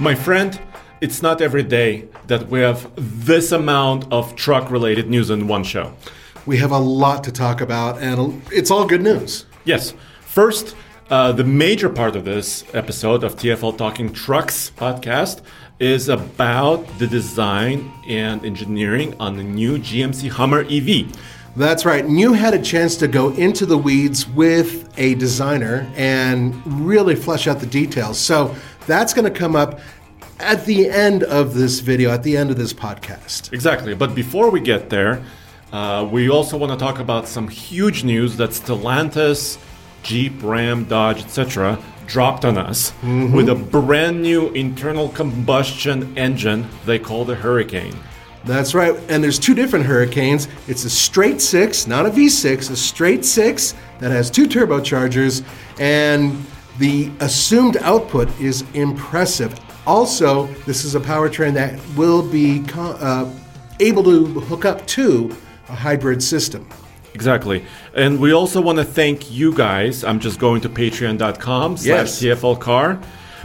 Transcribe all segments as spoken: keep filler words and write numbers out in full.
My friend, it's not every day that we have this amount of truck-related news in one show. We have a lot to talk about, and it's all good news. Yes. First, uh, the major part of this episode of T F L Talking Trucks podcast is about the design and engineering on the new G M C Hummer E V. That's right. And you had a chance to go into the weeds with a designer and really flesh out the details. So that's going to come up at the end of this video, at the end of this podcast. Exactly. But before we get there, uh, we also want to talk about some huge news that Stellantis, Jeep, Ram, Dodge, et cetera dropped on us mm-hmm. with a brand new internal combustion engine they call the Hurricane. That's right. And there's two different Hurricanes. It's a straight six, not a V six, a straight six that has two turbochargers, and the assumed output is impressive. Also, this is a powertrain that will be uh, able to hook up to a hybrid system. Exactly. And we also want to thank you guys. I'm just going to patreon dot com yes. slash T F L car,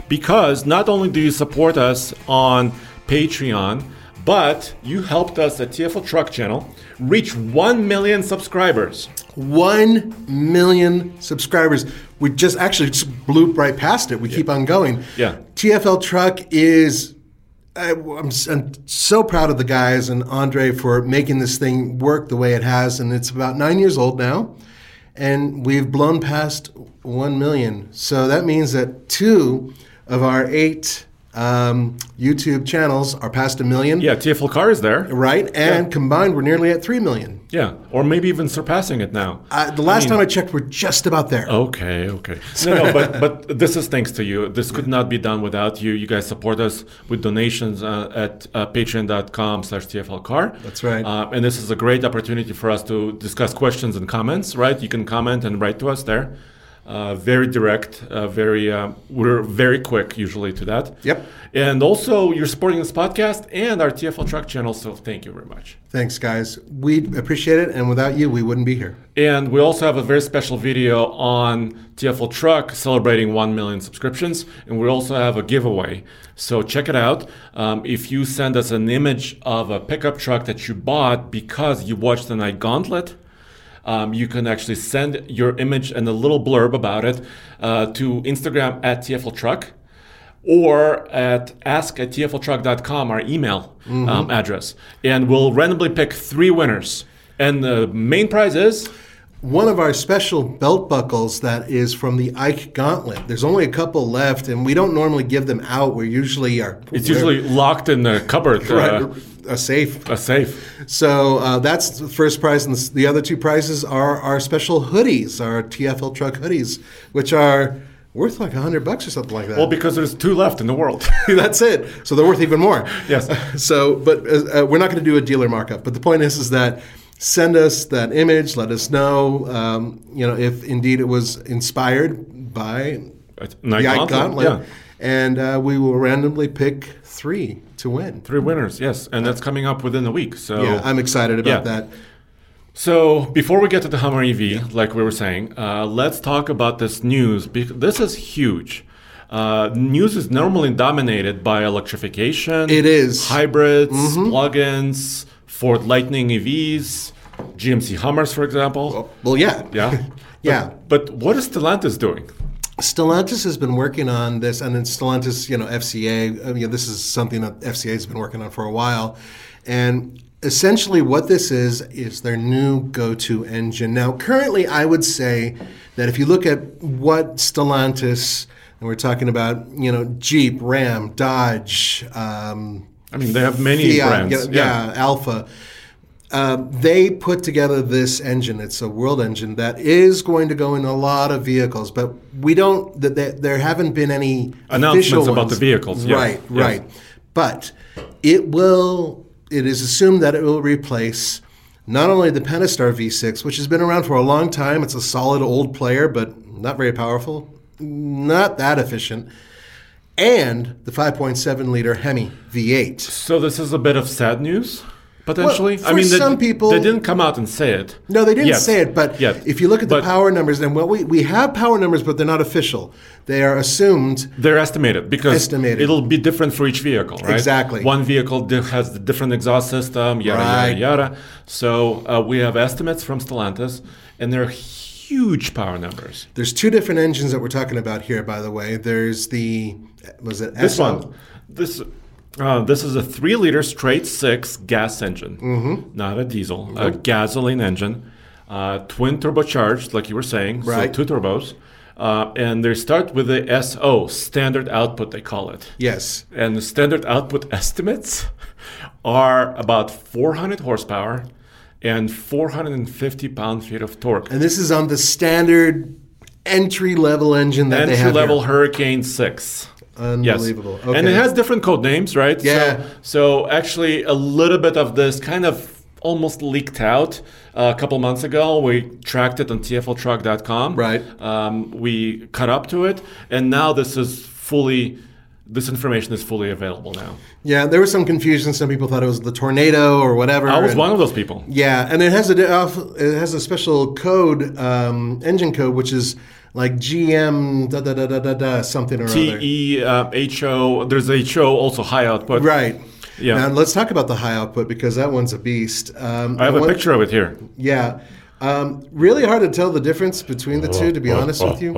because not only do you support us on Patreon, but you helped us at T F L Truck Channel reach one million subscribers. one million subscribers. We just actually just blew right past it. We yeah. keep on going. Yeah. T F L Truck is, I, I'm, I'm so proud of the guys and Andre for making this thing work the way it has. And it's about nine years old now. And we've blown past one million. So that means that two of our eight Um, YouTube channels are past a million. Yeah, T F L Car is there. Right, and yeah. combined we're nearly at three million. Yeah, or maybe even surpassing it now. Uh, the last I mean, time I checked, we're just about there. Okay, okay. No, no, but, but this is thanks to you. This could not be done without you. You guys support us with donations uh, at uh, patreon dot com slash T F L Car. That's right. Uh, and this is a great opportunity for us to discuss questions and comments, right? You can comment and write to us there. Uh, very direct, uh, very uh, we're very quick usually to that. Yep. And also you're supporting this podcast and our T F L Truck Channel, so thank you very much. Thanks, guys. We appreciate it, and without you, we wouldn't be here. And we also have a very special video on T F L Truck celebrating one million subscriptions, and we also have a giveaway. So check it out. Um, if you send us an image of a pickup truck that you bought because you watched the night gauntlet, Um, you can actually send your image and a little blurb about it uh, to Instagram at T F L Truck or at ask at T F L truck dot com, our email mm-hmm. um, address. And we'll randomly pick three winners. And the main prize is one of our special belt buckles that is from the Ike Gauntlet. There's only a couple left, and we don't normally give them out. We usually are. It's usually locked in the cupboard. Right. Uh, A safe. A safe. So uh, that's the first prize. And the other two prizes are our special hoodies, our T F L Truck hoodies, which are worth like one hundred bucks or something like that. Well, because there's two left in the world. That's it. So they're worth even more. Yes. So, but uh, we're not going to do a dealer markup. But the point is, is that Send us that image. Let us know, um, you know, if indeed it was inspired by Night the Gauntlet. Gauntlet. Yeah. And uh, we will randomly pick three to win. Three winners, yes. And that's coming up within the week. So yeah, I'm excited about yeah. that. So before we get to the Hummer E V, yeah. like we were saying, uh, let's talk about this news. This is huge. Uh, news is normally dominated by electrification. It is. Hybrids, mm-hmm. plug-ins, Ford Lightning E Vs, G M C Hummers, for example. Well, well yeah. Yeah? yeah. But, but what is Stellantis doing? Stellantis has been working on this, and then Stellantis, you know, F C A, I mean, this is something that F C A has been working on for a while. And essentially what this is, is their new go-to engine. Now, currently, I would say that if you look at what Stellantis, and we're talking about, you know, Jeep, Ram, Dodge. Um, I mean, they have many Fiat, brands. Yeah, yeah. Alpha. Uh, they put together this engine. It's a world engine that is going to go in a lot of vehicles, but we don't. Th- th- there haven't been any announcements about the vehicles, yes. right? Yes. Right. But it will. It is assumed that it will replace not only the Pentastar V six, which has been around for a long time. It's a solid old player, but not very powerful, not that efficient. And the five point seven liter Hemi V eight. So this is a bit of sad news. Potentially, well, for I mean, they, some people, they didn't come out and say it. No, they didn't yet. say it. But yet. if you look at the but, power numbers, then well, we we have power numbers, but they're not official. They are assumed. They're estimated because estimated. it'll be different for each vehicle, right? Exactly. One vehicle has a different exhaust system, yada right. yada yada. So uh, we have estimates from Stellantis, and they're huge power numbers. There's two different engines that we're talking about here, by the way. There's the was it this S O? one this. Uh, this is a three liter straight six gas engine, mm-hmm. not a diesel, mm-hmm. a gasoline engine, uh, twin turbocharged, like you were saying, right. so two turbos. Uh, and they start with the S O, standard output, they call it. Yes. And the standard output estimates are about four hundred horsepower and four hundred fifty pound-feet of torque. And this is on the standard entry-level engine that entry they have Entry-level Hurricane six. Unbelievable. Yes. Okay. And it has different code names, right? Yeah. So, so actually a little bit of this kind of almost leaked out uh, a couple months ago. We tracked it on T F L truck dot com. Right. Um, we caught up to it. And now this is fully, this information is fully available now. Yeah. There was some confusion. Some people thought it was the Tornado or whatever. I was and, one of those people. Yeah. And it has a, it has a special code, um, engine code, which is like G M, da da da da da da, something or T E, other. T E, uh, H O. There's H O, also high output. Right. Yeah. Now let's talk about the high output because that one's a beast. Um, I have a one, picture of it here. Yeah. Um, really hard to tell the difference between the two, to be honest with you.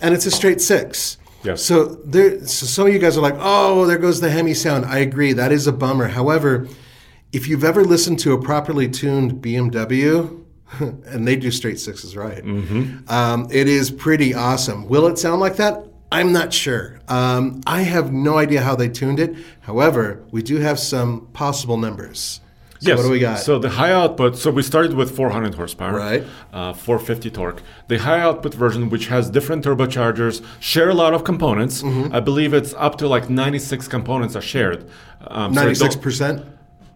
And it's a straight six. Yeah. So there. So some of you guys are like, oh, there goes the Hemi sound. I agree. That is a bummer. However, if you've ever listened to a properly tuned B M W, and they do straight sixes right. Mm-hmm. Um, it is pretty awesome. Will it sound like that? I'm not sure. Um, I have no idea how they tuned it. However, we do have some possible numbers. So yes. What do we got? So the high output, so we started with four hundred horsepower, right? Uh, four fifty torque. The high output version, which has different turbochargers, share a lot of components. Mm-hmm. I believe it's up to like ninety-six components are shared. Um, ninety-six percent? So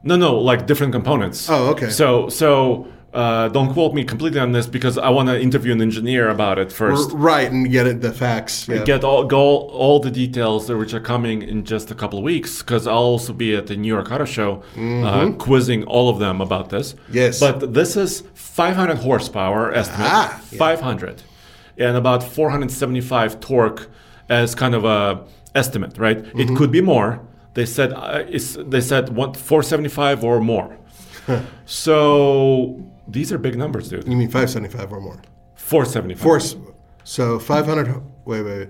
no, no, like different components. Oh, okay. So, so... Uh, don't quote me completely on this because I want to interview an engineer about it first. Right, and get it, the facts. Yeah. Get all, go all, all the details which are coming in just a couple of weeks because I'll also be at the New York Auto Show mm-hmm. uh, quizzing all of them about this. Yes. But this is five hundred horsepower estimate, ah, yeah. five hundred, and about four hundred seventy-five torque as kind of a estimate, right? Mm-hmm. It could be more. They said, uh, it's, they said what, four seventy-five or more. So... These are big numbers, dude. You mean five seventy-five or more? four seventy-five. Four, so five hundred... Wait, wait, wait.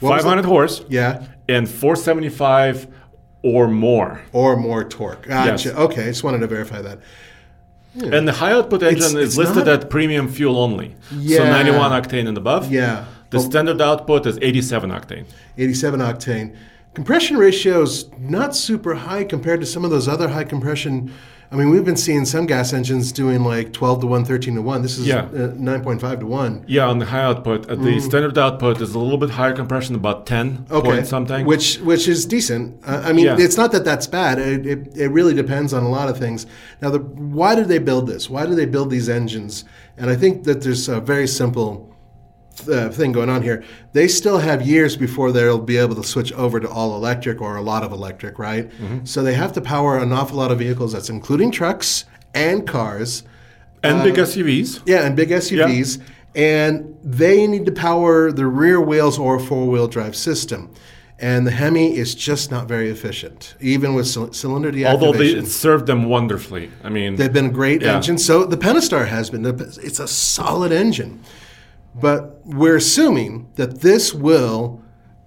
What five hundred horse. Yeah. And four seventy-five or more. Or more torque. Gotcha. Yes. Okay, I just wanted to verify that. Yeah. And the high-output engine it's, is it's listed not... at premium fuel only. Yeah. So ninety-one octane and above. Yeah. The well, standard output is eighty-seven octane. eighty-seven octane. Compression ratio is not super high compared to some of those other high compression I mean, we've been seeing some gas engines doing like twelve to one, thirteen to one. This is yeah. uh, nine point five to one. Yeah, on the high output. Uh, the mm. standard output is a little bit higher compression, about ten okay. point something. Which which is decent. Uh, I mean, yeah. it's not that that's bad. It, it it really depends on a lot of things. Now, the, why did they build this? Why do they build these engines? And I think that there's a very simple uh, thing going on here. They still have years before they'll be able to switch over to all electric or a lot of electric, right? Mm-hmm. So they have to power an awful lot of vehicles, that's including trucks and cars. And uh, big S U Vs. Yeah, and big S U Vs. Yeah. And they need to power the rear wheels or four-wheel drive system. And the Hemi is just not very efficient, even with c- cylinder deactivation. Although they, it served them wonderfully. I mean, they've been a great yeah. engine. So the Pentastar has been. It's a solid engine. But we're assuming that this will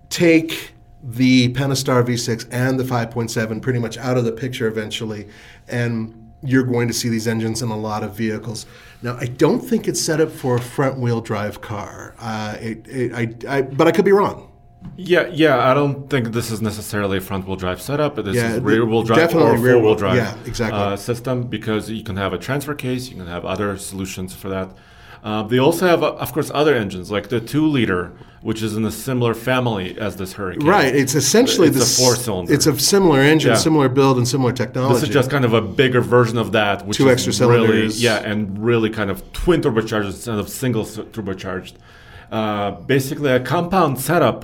take the Pentastar V six and the five point seven pretty much out of the picture eventually. And you're going to see these engines in a lot of vehicles. Now, I don't think it's set up for a front-wheel drive car, uh, it, it, I, I, but I could be wrong. Yeah, yeah. I don't think this is necessarily a front-wheel drive setup. This yeah, is rear-wheel drive or four-wheel drive yeah, exactly. uh, system, because you can have a transfer case. You can have other solutions for that. Uh, they also have, uh, of course, other engines, like the two-liter, which is in a similar family as this Hurricane. Right. It's essentially it's this, a four-cylinder. It's a similar engine, yeah. similar build, and similar technology. This is just kind of a bigger version of that. Which Two is extra cylinders. Really, yeah, and really kind of twin turbocharged instead of single turbocharged. Uh, basically a compound setup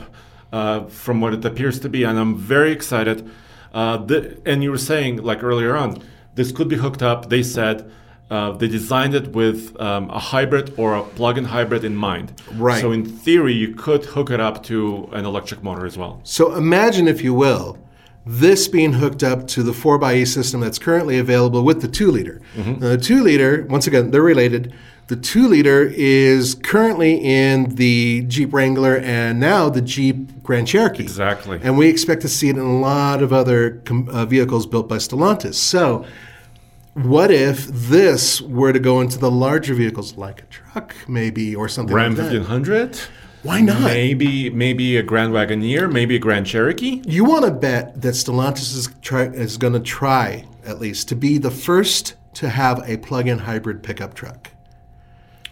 uh, from what it appears to be, and I'm very excited. Uh, the, and you were saying, like earlier on, this could be hooked up. They said uh, they designed it with um, a hybrid or a plug-in hybrid in mind. Right. So in theory, you could hook it up to an electric motor as well. So imagine, if you will, this being hooked up to the four by E system that's currently available with the two-liter. Mm-hmm. Now, the two-liter, once again, they're related. The two-liter is currently in the Jeep Wrangler and now the Jeep Grand Cherokee. Exactly. And we expect to see it in a lot of other com- uh, vehicles built by Stellantis. So what if this were to go into the larger vehicles, like a truck maybe or something Ram like that? Ram fifteen hundred? Why not? Maybe maybe a Grand Wagoneer, maybe a Grand Cherokee. You want to bet that Stellantis is, try- is going to try, at least, to be the first to have a plug-in hybrid pickup truck.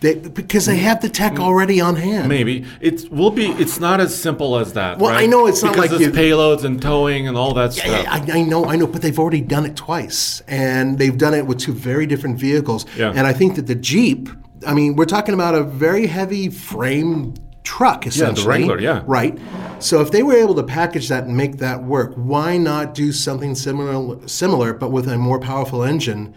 They, because they have the tech already on hand. Maybe it will be. It's not as simple as that. Well, right? I know it's not because like it's payloads and towing and all that yeah, stuff. Yeah, I, I know, I know. But they've already done it twice, and they've done it with two very different vehicles. Yeah. And I think that the Jeep. I mean, we're talking about a very heavy frame truck, essentially. Yeah, the Wrangler. Yeah. Right. So if they were able to package that and make that work, why not do something similar, similar but with a more powerful engine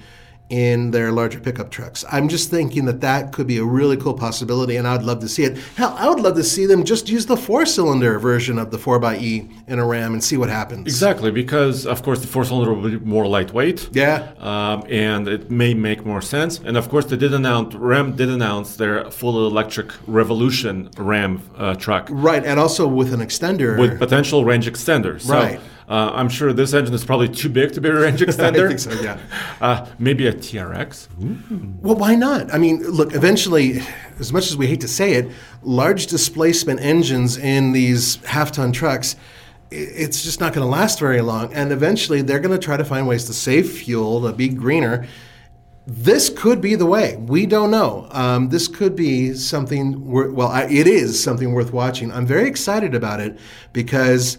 in their larger pickup trucks? I'm just thinking that that could be a really cool possibility, and I'd love to see it. Hell, I would love to see them just use the four-cylinder version of the four by E in a Ram and see what happens. Exactly, because, of course, the four-cylinder will be more lightweight. Yeah. Um, and it may make more sense. And, of course, they did announce, Ram did announce their full electric Revolution Ram uh, truck. Right, and also with an extender. With potential range extender. So, right. Uh, I'm sure this engine is probably too big to be a range extender. I think so, yeah. Uh, maybe a T R X. Mm-hmm. Well, why not? I mean, look, eventually, as much as we hate to say it, large displacement engines in these half-ton trucks, it's just not going to last very long. And eventually, they're going to try to find ways to save fuel, to be greener. This could be the way. We don't know. Um, this could be something, wor- well, I, it is something worth watching. I'm very excited about it because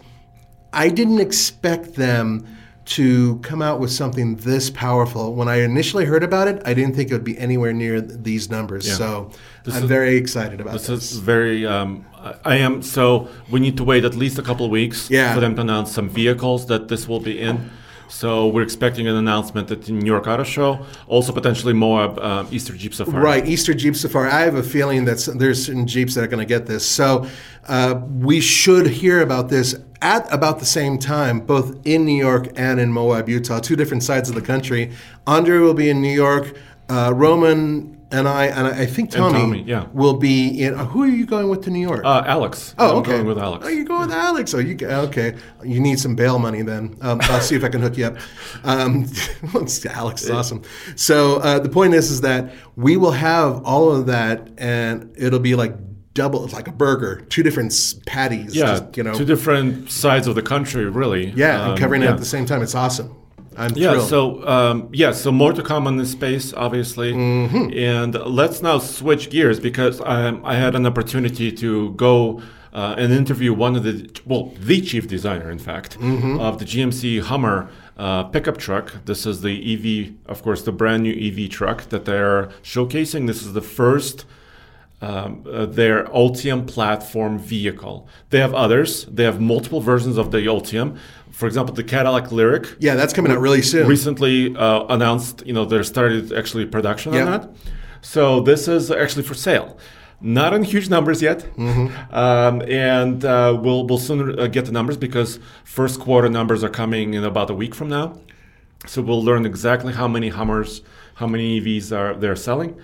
I didn't expect them to come out with something this powerful. When I initially heard about it, I didn't think it would be anywhere near th- these numbers. Yeah. So this I'm is, very excited about this. This is very, um, I am, so we need to wait at least a couple of weeks yeah. for them to announce some vehicles that this will be in. So we're expecting an announcement at the New York Auto Show, also potentially Moab, uh, Easter Jeep Safari. Right, Easter Jeep Safari. I have a feeling that there's some Jeeps that are going to get this. So uh, we should hear about this at about the same time, both in New York and in Moab, Utah, two different sides of the country. Andre will be in New York. Uh, Roman and I, and I think Tommy, Tommy yeah. will be in. Uh, who are you going with to New York? Uh, Alex. Oh, okay. I'm going with Alex. Oh, you're going yeah. with Alex. Oh, you okay? You need some bail money then. Um, I'll see if I can hook you up. Um, Alex is awesome. So uh, the point is, is that we will have all of that, and it'll be like double, like a burger, two different patties. Yeah, just, you know, two different sides of the country, really. Yeah, um, and covering yeah. it at the same time. It's awesome. I'm yeah, thrilled. So, um, yeah, so more to come on this space, obviously. Mm-hmm. And let's now switch gears because um, I had an opportunity to go uh, and interview one of the, well, the chief designer, in fact, mm-hmm. of the G M C Hummer uh, pickup truck. This is the E V, of course, the brand new E V truck that they're showcasing. This is the first Um, uh, their Ultium platform vehicle. They have others. They have multiple versions of the Ultium. For example, the Cadillac Lyriq. Yeah, that's coming out really soon. Recently uh, announced, you know, they started actually production yeah. on that. So this is actually for sale. Not in huge numbers yet. Mm-hmm. Um, and uh, we'll, we'll soon uh, get the numbers because first quarter numbers are coming in about a week from now. So we'll learn exactly how many Hummers, how many E Vs are they're selling.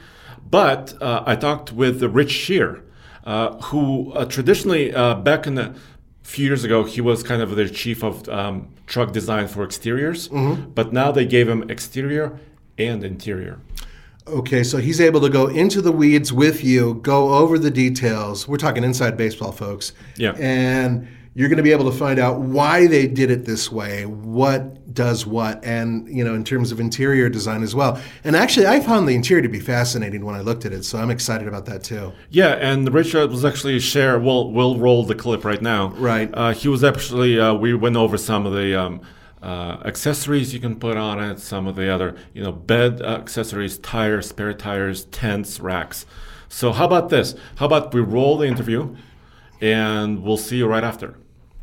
But uh, I talked with Rich Shear, uh, who uh, traditionally, uh, back in a few years ago, he was kind of the chief of um, truck design for exteriors. Mm-hmm. But now they gave him exterior and interior. Okay, so he's able to go into the weeds with you, go over the details. We're talking inside baseball, folks. Yeah. And you're going to be able to find out why they did it this way, what does what, and, you know, in terms of interior design as well. And actually, I found the interior to be fascinating when I looked at it, so I'm excited about that too. Yeah, and Richard was actually share. We'll, we'll roll the clip right now. Right. Uh, he was actually, uh, we went over some of the um, uh, accessories you can put on it, some of the other, you know, bed uh, accessories, tires, spare tires, tents, racks. So how about this? How about we roll the interview, and we'll see you right after.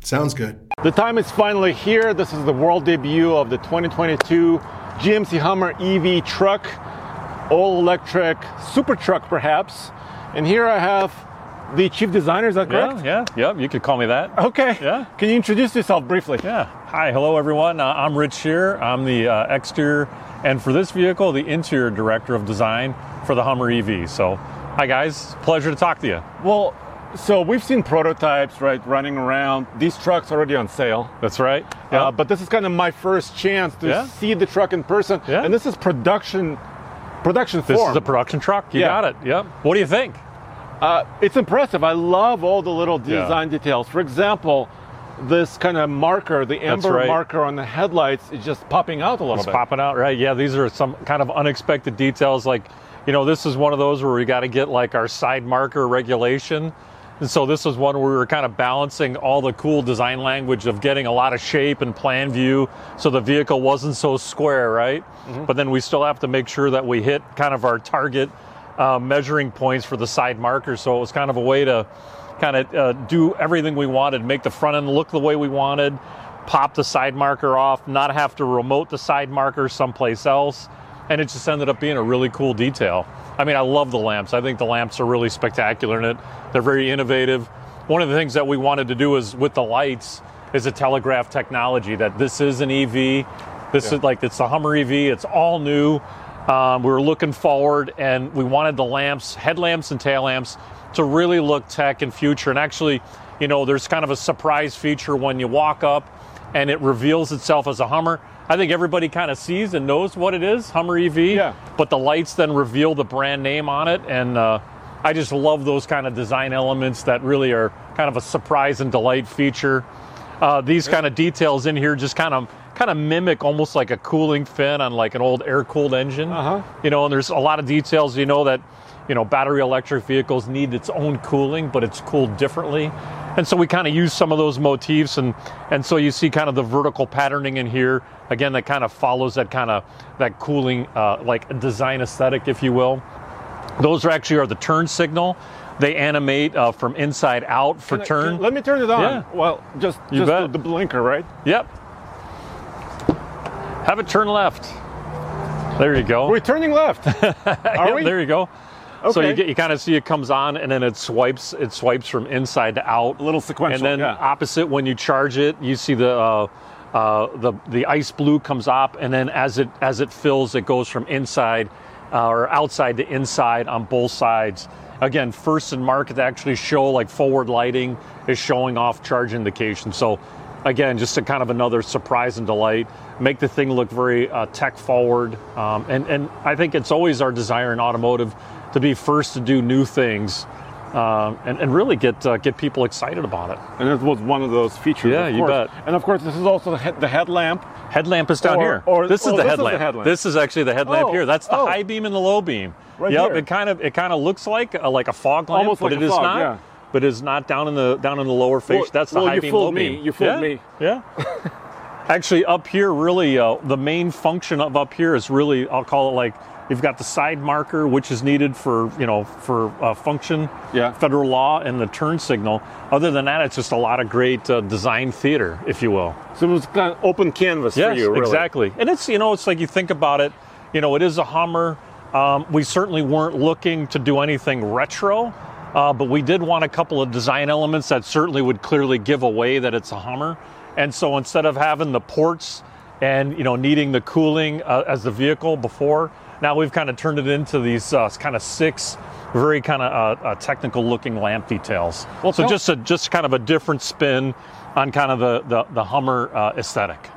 Sounds good. The time is finally here. This is the world debut of the twenty twenty-two G M C Hummer E V truck, all electric super truck perhaps. And here I have the chief designer, is that correct? Yeah, yeah, yeah, you could call me that. Okay. Yeah. Can you introduce yourself briefly? Yeah. Hi, hello everyone. Uh, I'm Rich Shear. I'm the uh, exterior and for this vehicle, the interior director of design for the Hummer E V. So, hi guys, pleasure to talk to you. Well, so we've seen prototypes, right, running around. These trucks are already on sale. That's right. Yeah. Uh, but this is kind of my first chance to yeah. see the truck in person. Yeah. And this is production production form. This is a production truck. You yeah. got it. Yep. What do you think? Uh, it's impressive. I love all the little design yeah. details. For example, this kind of marker, the amber right. marker on the headlights is just popping out a little it's bit. It's popping out, right. Yeah, these are some kind of unexpected details. Like, you know, this is one of those where we got to get like our side marker regulation. And so this was one where we were kind of balancing all the cool design language of getting a lot of shape and plan view so the vehicle wasn't so square, right? Mm-hmm. But then we still have to make sure that we hit kind of our target uh, measuring points for the side markers. So it was kind of a way to kind of uh, do everything we wanted, make the front end look the way we wanted, pop the side marker off, not have to remote the side marker someplace else. And it just ended up being a really cool detail. I mean, I love the lamps. I think the lamps are really spectacular in it. They're very innovative. One of the things that we wanted to do is with the lights is a telegraph technology that this is an E V. This yeah. is like, it's the Hummer E V. It's all new. Um, we were looking forward and we wanted the lamps, headlamps and tail lamps to really look tech and future. And actually, you know, there's kind of a surprise feature when you walk up and it reveals itself as a Hummer. I think everybody kind of sees and knows what it is, Hummer E V, yeah. but the lights then reveal the brand name on it. And uh, I just love those kind of design elements that really are kind of a surprise and delight feature. Uh, these kind of details in here just kind of kind of mimic almost like a cooling fin on like an old air-cooled engine. Uh-huh. You know, and there's a lot of details, you know, that, you know, battery electric vehicles need its own cooling, but it's cooled differently. And so we kind of use some of those motifs, and, and so you see kind of the vertical patterning in here. Again, that kind of follows that kind of that cooling, uh, like design aesthetic, if you will. Those are actually are the turn signal. They animate uh, from inside out for can turn. I, can, let me turn it on. Yeah. Well, just, just the, the blinker, right? Yep. Have it turn left. There you go. We're turning left. Are yep, we? There you go. Okay. So you, get, you kind of see it comes on, and then it swipes. It swipes from inside to out, a little sequential. And then yeah. opposite when you charge it, you see the uh, uh, the the ice blue comes up, and then as it as it fills, it goes from inside uh, or outside to inside on both sides. Again, first in market to actually show like forward lighting is showing off charge indication. So again, just a kind of another surprise and delight. Make the thing look very uh, tech forward, um, and and I think it's always our desire in automotive to be first to do new things uh, and, and really get uh, get people excited about it. And it was one of those features. Yeah, of you course. bet. And of course, this is also the, head, the headlamp. Headlamp is down or, here. Or, this is oh, the this headlamp. Is the headlamp. This is actually the headlamp oh, here. That's the oh. high beam and the low beam. Right yep, here. It kind of it kind of looks like a, like a fog lamp, Almost but like it a is fog, not. Yeah. But it's not down in the down in the lower face. Well, That's the well, high you beam, fooled low me. beam. You fooled yeah? me. Yeah. Actually, up here, really, uh, the main function of up here is really, I'll call it like, you've got the side marker, which is needed for, you know, for uh, function, yeah. federal law, and the turn signal. Other than that, it's just a lot of great uh, design theater, if you will. So it was kind of open canvas yes, for you, really. Exactly. And it's, you know, it's like you think about it, you know, it is a Hummer. Um, we certainly weren't looking to do anything retro. Uh, but we did want a couple of design elements that certainly would clearly give away that it's a Hummer. And so instead of having the ports and, you know, needing the cooling uh, as the vehicle before, now we've kind of turned it into these uh, kind of six very kind of uh, uh, technical looking lamp details. Well, so just a, just kind of a different spin on kind of the, the, the Hummer uh, aesthetic.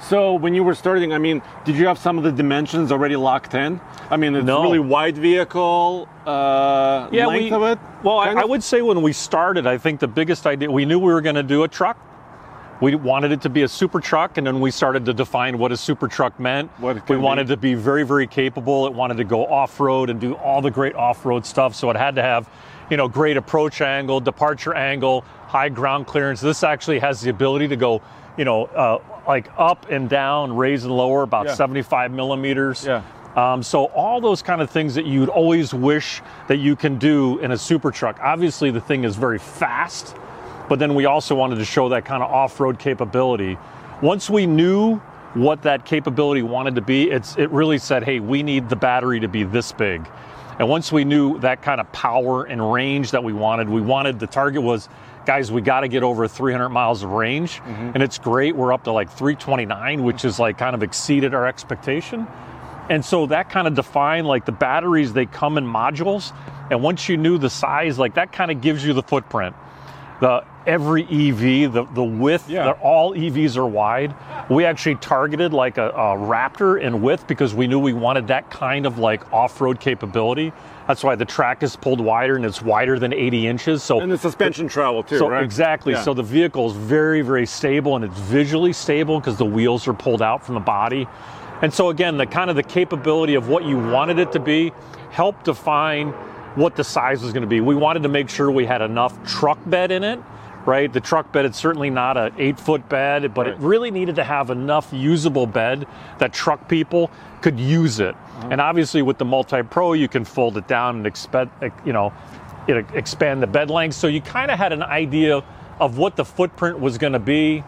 So when you were starting, I mean, did you have some of the dimensions already locked in? I mean, it's no. really wide vehicle, uh, yeah, length we, of it? Well, I, I would say when we started, I think the biggest idea, we knew we were going to do a truck. We wanted it to be a super truck, and then we started to define what a super truck meant. What we wanted be. to be very, very capable. It wanted to go off-road and do all the great off-road stuff, so it had to have, you know, great approach angle, departure angle, high ground clearance. This actually has the ability to go, you know, uh, like up and down, raise and lower, about yeah. seventy-five millimeters. Yeah. Um, so all those kind of things that you'd always wish that you can do in a super truck. Obviously, the thing is very fast, but then we also wanted to show that kind of off-road capability. Once we knew what that capability wanted to be, it's it really said, hey, we need the battery to be this big. And once we knew that kind of power and range that we wanted, we wanted, the target was, guys, we got to get over three hundred miles of range. Mm-hmm. And it's great. We're up to like three twenty-nine, which is like kind of exceeded our expectation. And so that kind of defined, like the batteries, they come in modules. And once you knew the size, like that kind of gives you the footprint. The every E V, the, the width, yeah. all E Vs are wide. We actually targeted like a, a Raptor in width because we knew we wanted that kind of like off-road capability. That's why the track is pulled wider and it's wider than eighty inches. So and the suspension the, travel too, so, right? Exactly. Yeah. So the vehicle is very, very stable and it's visually stable because the wheels are pulled out from the body. And so again, the kind of the capability of what you wanted it to be helped define what the size was going to be. We wanted to make sure we had enough truck bed in it, right? The truck bed, it's certainly not an eight foot bed, but right. it really needed to have enough usable bed that truck people could use it. Mm-hmm. And obviously with the Multi-Pro, you can fold it down and expand, you know, expand the bed length. So you kind of had an idea of what the footprint was going to be.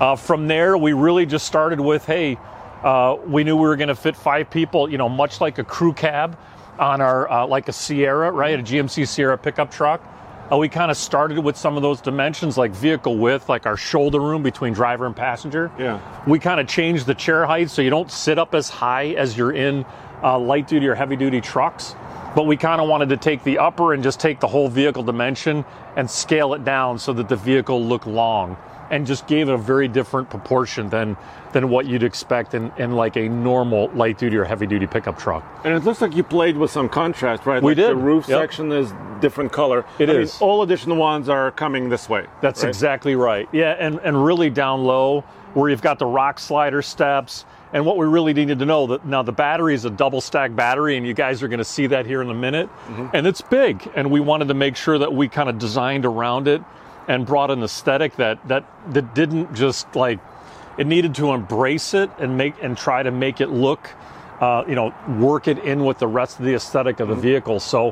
Uh, from there, we really just started with, hey, uh, we knew we were going to fit five people, you know, much like a crew cab on our, uh, like a Sierra, right? A G M C Sierra pickup truck. Uh, we kind of started with some of those dimensions, like vehicle width, like our shoulder room between driver and passenger. Yeah. We kind of changed the chair height so you don't sit up as high as you're in uh, light duty or heavy duty trucks. But we kind of wanted to take the upper and just take the whole vehicle dimension and scale it down so that the vehicle looked long and just gave it a very different proportion than than what you'd expect in, in like a normal light duty or heavy duty pickup truck. And it looks like you played with some contrast, right? We like did. The roof yep. section is different color. It I is. Mean, all additional ones are coming this way. That's right? exactly right. Yeah, and, and really down low where you've got the rock slider steps. And what we really needed to know, that now the battery is a double stack battery, and you guys are going to see that here in a minute. Mm-hmm. And it's big, and we wanted to make sure that we kind of designed around it and brought an aesthetic that, that that didn't just like, it needed to embrace it and make and try to make it look, uh, you know, work it in with the rest of the aesthetic of the vehicle. So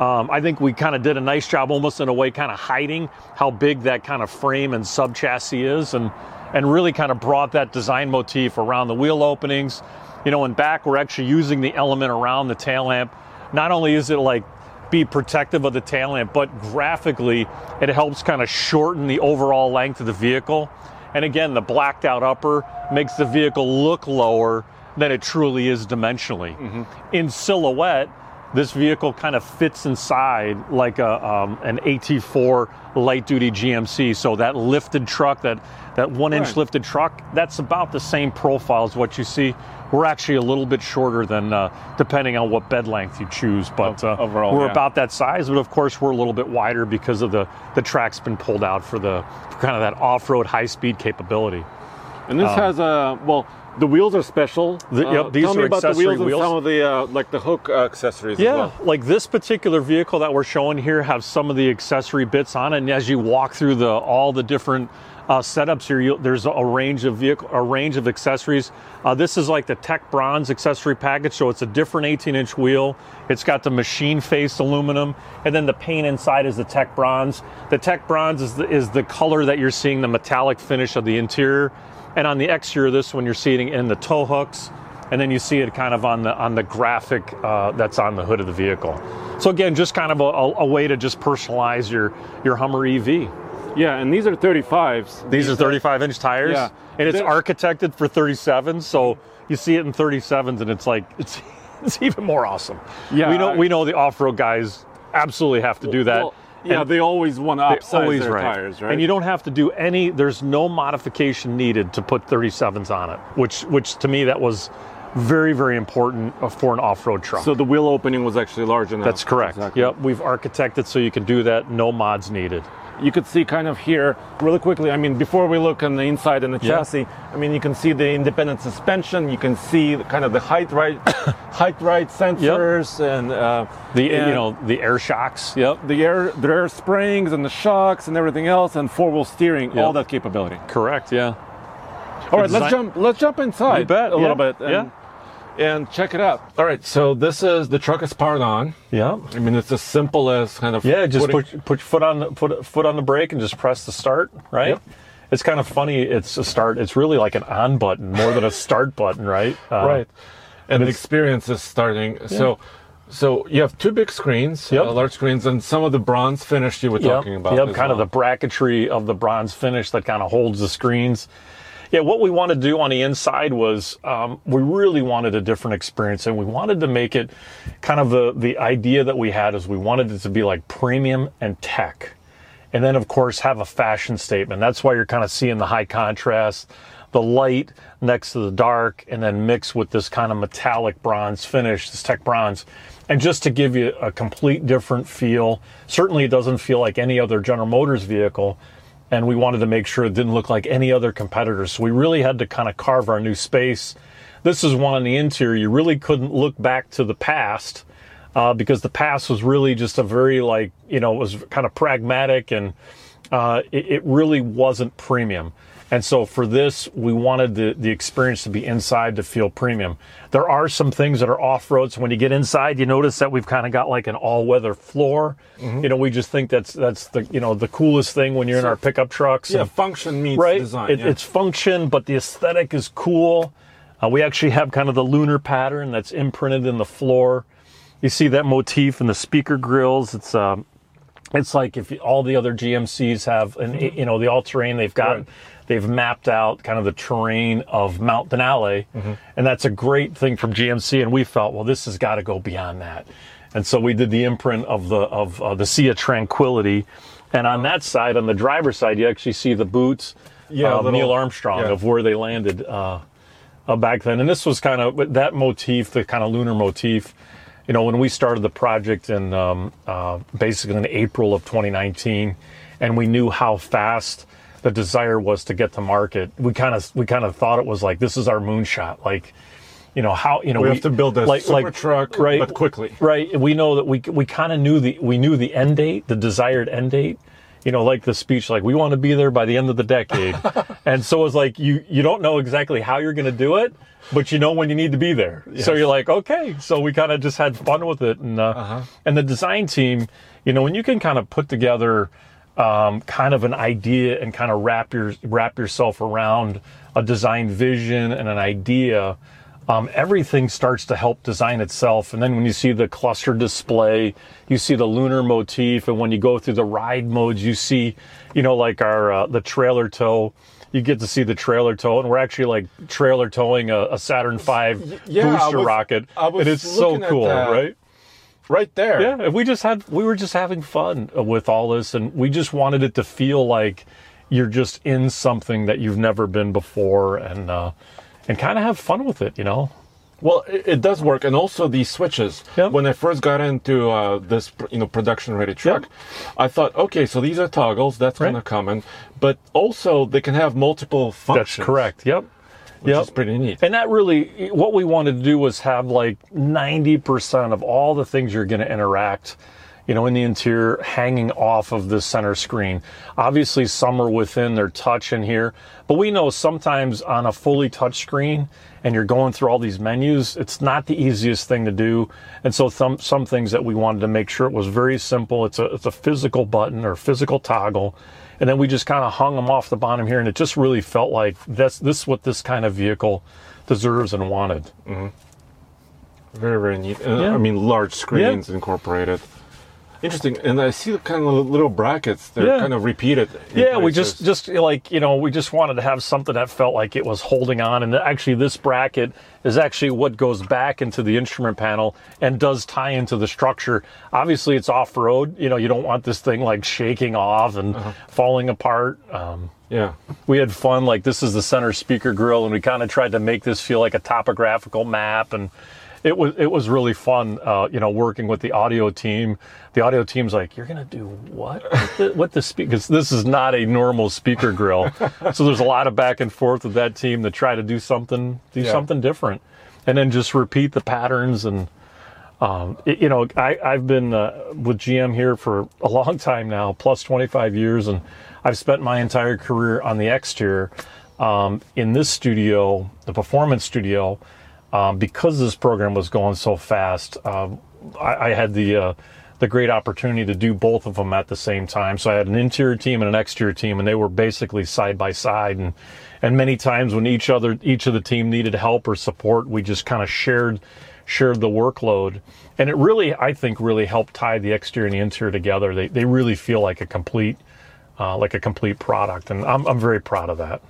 um, I think we kind of did a nice job almost in a way kind of hiding how big that kind of frame and sub chassis is and, and really kind of brought that design motif around the wheel openings. You know, and back we're actually using the element around the tail lamp. Not only is it like, be protective of the tail lamp, but graphically it helps kind of shorten the overall length of the vehicle. And again, the blacked out upper makes the vehicle look lower than it truly is dimensionally. Mm-hmm. In silhouette, this vehicle kind of fits inside like a, um, an A T four light-duty G M C. So that lifted truck, that, that one-inch right. lifted truck, that's about the same profile as what you see. We're actually a little bit shorter than, uh, depending on what bed length you choose, but uh, overall, we're yeah. about that size. But of course, we're a little bit wider because of the, the track's been pulled out for the for kind of that off-road high-speed capability. And this um, has a, well, the wheels are special. The, yep, uh, these tell me are about the wheels, wheels and some of the uh, like the hook uh, accessories yeah, as well. Yeah, like this particular vehicle that we're showing here have some of the accessory bits on it. And as you walk through the all the different uh, setups here, you, there's a range of vehicle, a range of accessories. Uh, this is like the Tech Bronze accessory package, so it's a different eighteen inch wheel. It's got the machine faced aluminum, and then the paint inside is the Tech Bronze. The Tech Bronze is the, is the color that you're seeing, the metallic finish of the interior. And on the exterior of this one, you're seeing in the tow hooks, and then you see it kind of on the on the graphic uh, that's on the hood of the vehicle. So again, just kind of a, a way to just personalize your your Hummer E V. Yeah, and these are thirty-fives. These, these are thirty-five inch tires, yeah. and it's They're... architected for thirty-sevens. So you see it in thirty-sevens, and it's like it's it's even more awesome. Yeah, we know I... we know the off-road guys absolutely have to do that. Well, Yeah, and they always want to upsize their right. tires, right? And you don't have to do any, there's no modification needed to put thirty-sevens on it, which, which to me, that was very, very important for an off-road truck. So the wheel opening was actually large enough. That's correct. Exactly. Yep, we've architected so you can do that, no mods needed. You could see kind of here, really quickly, I mean, before we look on the inside and the yeah. chassis, I mean, you can see the independent suspension, you can see kind of the height right height right sensors, yep. and uh, the and, you know the air shocks, yep, the air the air springs and the shocks and everything else, and four-wheel steering, yep. all that capability. Correct, yeah. All right, let's jump let's jump inside you bet, a yeah. little bit and, yeah. and check it out. All right, so this is the truck is powered on. Yeah, I mean it's as simple as kind of yeah. Just putting, put put your foot on the put foot on the brake and just press the start. Right. Yep. It's kind of funny. It's a start. It's really like an on button more than a start button, right? Uh, right. And the experience is starting. Yeah. So, so you have two big screens, yep. uh, large screens, and some of the bronze finish you were talking yep. about. Yep. Kind well. of the bracketry of the bronze finish that kind of holds the screens. Yeah, what we wanted to do on the inside was um, we really wanted a different experience, and we wanted to make it kind of the, the idea that we had is we wanted it to be like premium and tech. And then, of course, have a fashion statement. That's why you're kind of seeing the high contrast, the light next to the dark, and then mixed with this kind of metallic bronze finish, this Tech Bronze. And just to give you a complete different feel, certainly it doesn't feel like any other General Motors vehicle. And we wanted to make sure it didn't look like any other competitor. So we really had to kind of carve our new space. This is one on the interior. You really couldn't look back to the past uh, because the past was really just a very like, you know, it was kind of pragmatic and uh, it, it really wasn't premium. And so for this, we wanted the, the experience to be inside to feel premium. There are some things that are off-road. So when you get inside, you notice that we've kind of got like an all-weather floor. Mm-hmm. You know, we just think that's that's the you know the coolest thing when you're so, in our pickup trucks. Yeah, and, function meets right? design. It, yeah. It's function, but the aesthetic is cool. Uh, we actually have kind of the lunar pattern that's imprinted in the floor. You see that motif in the speaker grills. It's um, it's like if all the other G M Cs have, an, you know, the all-terrain they've got. Right. They've mapped out kind of the terrain of Mount Denali, mm-hmm. and that's a great thing from G M C. And we felt, well, this has got to go beyond that, and so we did the imprint of the of uh, the Sea of Tranquility, and on that side, on the driver's side, you actually see the boots, yeah, uh, little, Neil Armstrong yeah. of where they landed uh, uh, back then. And this was kind of that motif, the kind of lunar motif. You know, when we started the project in um, uh, basically in April of twenty nineteen, and we knew how fast. The desire was to get to market. We kind of we kind of thought it was like this is our moonshot. Like, you know how you know we, we have to build a like, super like, truck, right? But quickly, right? We know that we we kind of knew the we knew the end date, the desired end date. You know, like the speech, like we want to be there by the end of the decade. And so it's like you you don't know exactly how you're going to do it, but you know when you need to be there. Yes. So you're like, okay. So we kind of just had fun with it, and uh, uh-huh. and the design team, you know, when you can kind of put together. Um, kind of an idea and kind of wrap your wrap yourself around a design vision and an idea. Um, everything starts to help design itself. And then when you see the cluster display, you see the lunar motif, and when you go through the ride modes, you see, you know, like our uh, the trailer tow. You get to see the trailer tow, and we're actually like trailer towing a, a Saturn five yeah, booster I was, rocket, I was and it's so cool, right? right there. Yeah, we just had, we were just having fun with all this, and we just wanted it to feel like you're just in something that you've never been before, and uh, and kind of have fun with it, you know? Well, it, it does work, and also the switches. Yep. When I first got into uh, this, you know, production-ready truck, yep. I thought, okay, so these are toggles. That's right. Kind of common, but also they can have multiple functions. That's correct. Yep. Which yep. is pretty neat. And that really, what we wanted to do was have like ninety percent of all the things you're going to interact, you know, in the interior, hanging off of the center screen. Obviously, some are within their touch in here, but we know sometimes on a fully touch screen and you're going through all these menus, it's not the easiest thing to do. And so some, some things that we wanted to make sure it was very simple. It's a, it's a physical button or physical toggle. And then we just kind of hung them off the bottom here, and it just really felt like that's this is what this kind of vehicle deserves and wanted. Mm-hmm. Very, very neat. Uh, yeah. I mean, large screens yeah. incorporated. Interesting. And I see the kind of little brackets. They're yeah. kind of repeated. Yeah, places. we just, just like, you know, we just wanted to have something that felt like it was holding on. And actually, this bracket is actually what goes back into the instrument panel and does tie into the structure. Obviously, it's off-road. You know, you don't want this thing, like, shaking off and uh-huh. falling apart. Um, yeah. We had fun. Like, this is the center speaker grill, and we kind of tried to make this feel like a topographical map, and It was it was really fun, uh, you know, working with the audio team. The audio team's like, "You're gonna do what? What the, what the speak? Because this is not a normal speaker grill." So there's a lot of back and forth with that team to try to do something, do yeah. something different, and then just repeat the patterns. And um, it, you know, I I've been uh, with G M here for a long time now, plus twenty-five years, and I've spent my entire career on the exterior um, in this studio, the performance studio. Um, because this program was going so fast, uh, I, I had the uh, the great opportunity to do both of them at the same time. So I had an interior team and an exterior team, and they were basically side by side. And and many times when each other each of the team needed help or support, we just kind of shared shared the workload. And it really, I think, really helped tie the exterior and the interior together. They they really feel like a complete uh, like a complete product, and I'm I'm very proud of that.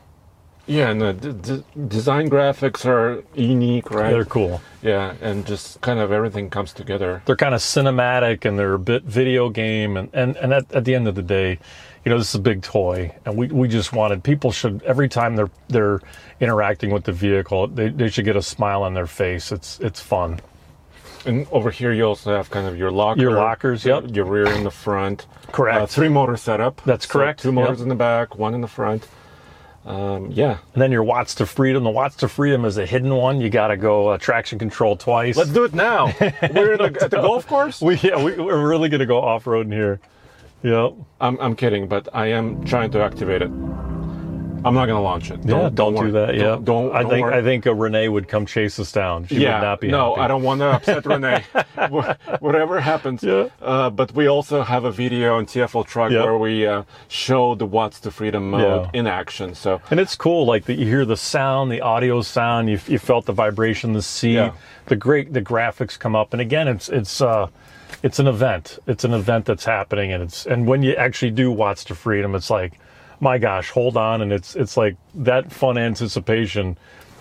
Yeah, and the d design graphics are unique, right? They're cool. Yeah, and just kind of everything comes together. They're kind of cinematic, and they're a bit video game, and, and, and at, at the end of the day, you know, this is a big toy, and we, we just wanted, people should, every time they're they're interacting with the vehicle, they, they should get a smile on their face. It's, it's fun. And over here, you also have kind of your locker. Your lockers, yep. Your rear in the front. Correct. Uh, three motor setup. That's so correct. Two motors yep. in the back, one in the front. Um, yeah. And then your Watts to Freedom. The Watts to Freedom is a hidden one. You got to go uh, traction control twice. Let's do it now. We're in a, at the golf course? We, yeah, we, we're really going to go off-roading here. Yep. I'm, I'm kidding, but I am trying to activate it. I'm not going to launch it. Don't, yeah, don't, don't do that. Yeah. Don't, don't, I, don't think, I think I think Renee would come chase us down. She yeah, would not be no, happy. I don't want to upset Renee. Whatever happens. Yeah. Uh, but we also have a video on T F L Truck yep. where we uh, show the Watts to Freedom mode yeah. in action. So and it's cool. Like the, you hear the sound, the audio sound. You you felt the vibration, the seat. Yeah. The great the graphics come up. And again, it's it's uh, it's an event. It's an event that's happening. And it's and when you actually do Watts to Freedom, it's like, my gosh, hold on, and it's it's like that fun anticipation.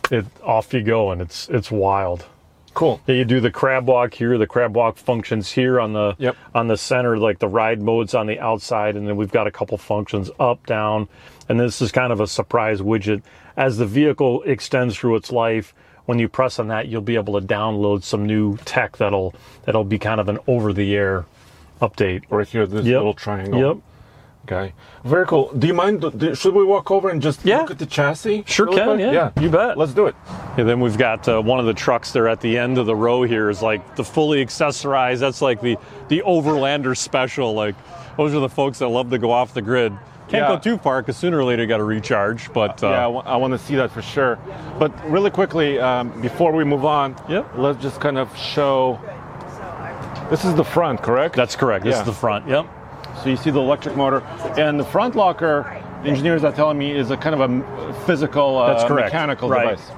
It off you go, and it's it's wild. Cool. Yeah, you do the crab walk here. The crab walk functions here on the yep. on the center, like the ride mode's on the outside, and then we've got a couple functions up, down, and this is kind of a surprise widget. As the vehicle extends through its life, when you press on that, you'll be able to download some new tech that'll that'll be kind of an over-the-air update. Right here, this yep. little triangle. Yep. Okay. Very cool. Do you mind? Do, should we walk over and just yeah. look at the chassis? Sure can. Yeah, yeah. You bet. Let's do it. And then we've got uh, one of the trucks there at the end of the row here is like the fully accessorized. That's like the the Overlander special. Like those are the folks that love to go off the grid. Can't yeah. go too far because sooner or later you got to recharge. But uh, yeah, I, I want to see that for sure. But really quickly um, before we move on, yeah. let's just kind of show. This is the front, correct? That's correct. This yeah. is the front. Yep. So you see the electric motor, and the front locker, the engineers are telling me, is a kind of a physical, uh, That's correct. mechanical right. device.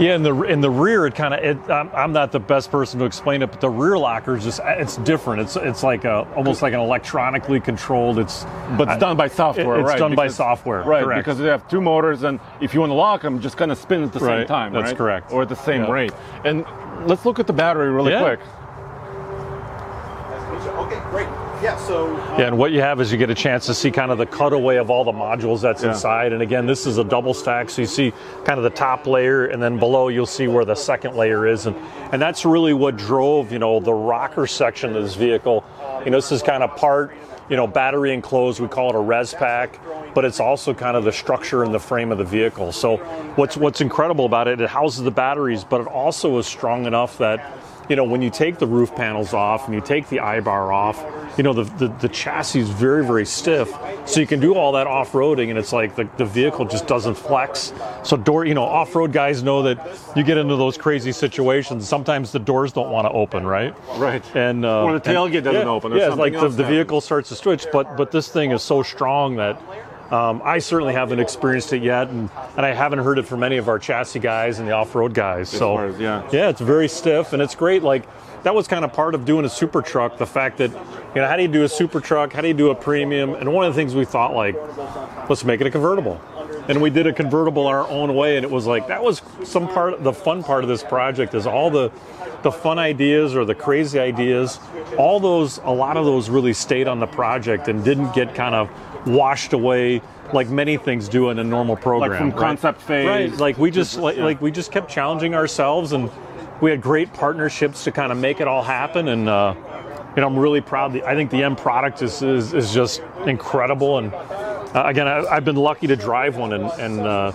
Yeah, in the in the rear, it kind of. I'm, I'm not the best person to explain it, but the rear locker is just. It's different. It's it's like a almost like an electronically controlled. It's but it's done by software. It's right? done because, by software, right? Correct. Because they have two motors, and if you want to lock them, just kind of spin at the right. same time. That's right? correct, or at the same yeah. rate. And let's look at the battery really yeah. quick. Right. Yeah, so... Um, yeah, and what you have is you get a chance to see kind of the cutaway of all the modules that's yeah. inside. And again, this is a double stack, so you see kind of the top layer, and then below you'll see where the second layer is. And, and that's really what drove, you know, the rocker section of this vehicle. You know, this is kind of part, you know, battery enclosed, we call it a res pack, but it's also kind of the structure and the frame of the vehicle. So what's, what's incredible about it, it houses the batteries, but it also is strong enough that, you know, when you take the roof panels off and you take the eye-bar off, you know, the, the, the chassis is very, very stiff. So you can do all that off-roading, and it's like the, the vehicle just doesn't flex. So door, you know, off-road guys know that you get into those crazy situations. Sometimes the doors don't want to open, right? Right. And uh, or the tailgate doesn't yeah, open. Or yeah, something it's like the, the vehicle starts to switch, but but this thing is so strong that Um, I certainly haven't experienced it yet, and, and I haven't heard it from any of our chassis guys and the off-road guys. So, hard, yeah. yeah, it's very stiff, and it's great. Like, that was kind of part of doing a super truck, the fact that, you know, how do you do a super truck? How do you do a premium? And one of the things we thought, like, let's make it a convertible. And we did a convertible our own way, and it was like, that was some part, the fun part of this project is all the, the fun ideas or the crazy ideas, all those, a lot of those really stayed on the project and didn't get kind of washed away like many things do in a normal program. Like from right? concept phase. Right. Like we just like, yeah. like we just kept challenging ourselves, and we had great partnerships to kind of make it all happen. And uh, you know, I'm really proud. I think the end product is is, is just incredible. And uh, again, I, I've been lucky to drive one, and and uh,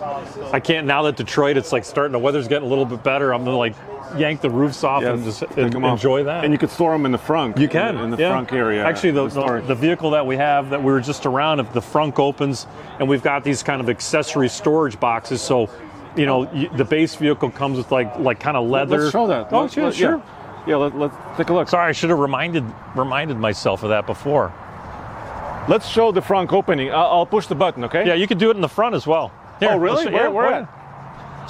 I can't now that Detroit. It's like starting the weather's getting a little bit better. I'm gonna like yank the roofs off yes, and just and enjoy off. that. And you could store them in the frunk. You can. In, in the yeah. frunk area. Actually, the, the, the vehicle that we have that we were just around, if the frunk opens, and we've got these kind of accessory storage boxes. So, you know, you, the base vehicle comes with like like kind of leather. Let's show that. Oh, let's, yeah, let's, sure. Yeah, yeah let, let's take a look. Sorry, I should have reminded reminded myself of that before. Let's show the frunk opening. I'll, I'll push the button, okay? Yeah, you could do it in the front as well. Here, oh, really? Where, yeah, where at?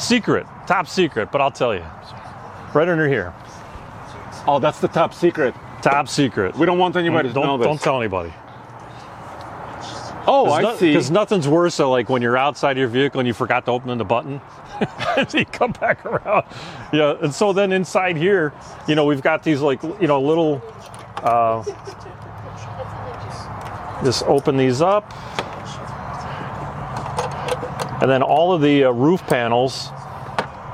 Secret. Top secret, but I'll tell you. Right under here. Oh, that's the top secret. Top secret. We don't want anybody don't, to know this. Don't tell anybody. Oh, I no, see. Because nothing's worse than like when you're outside of your vehicle and you forgot to open the button. So you come back around. Yeah, and so then inside here, you know, we've got these like, you know, little, uh, just open these up. And then all of the uh, roof panels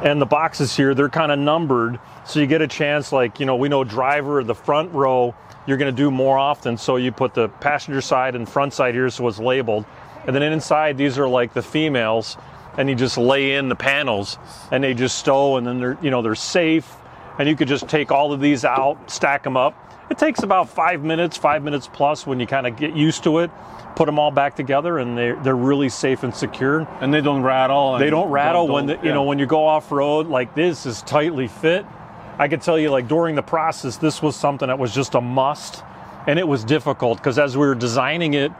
and the boxes here, they're kind of numbered, so you get a chance, like, you know, we know driver, the front row, you're going to do more often, so you put the passenger side and front side here so it's labeled. And then inside, these are like the females, and you just lay in the panels, and they just stow, and then they're, you know, they're safe, and you could just take all of these out, stack them up. It takes about five minutes, five minutes plus when you kind of get used to it. Put them all back together, and they're, they're really safe and secure. And they don't rattle. They don't rattle don't, when, the, you yeah. know, when you go off-road, like this is tightly fit. I could tell you, like, during the process, this was something that was just a must, and it was difficult because as we were designing it,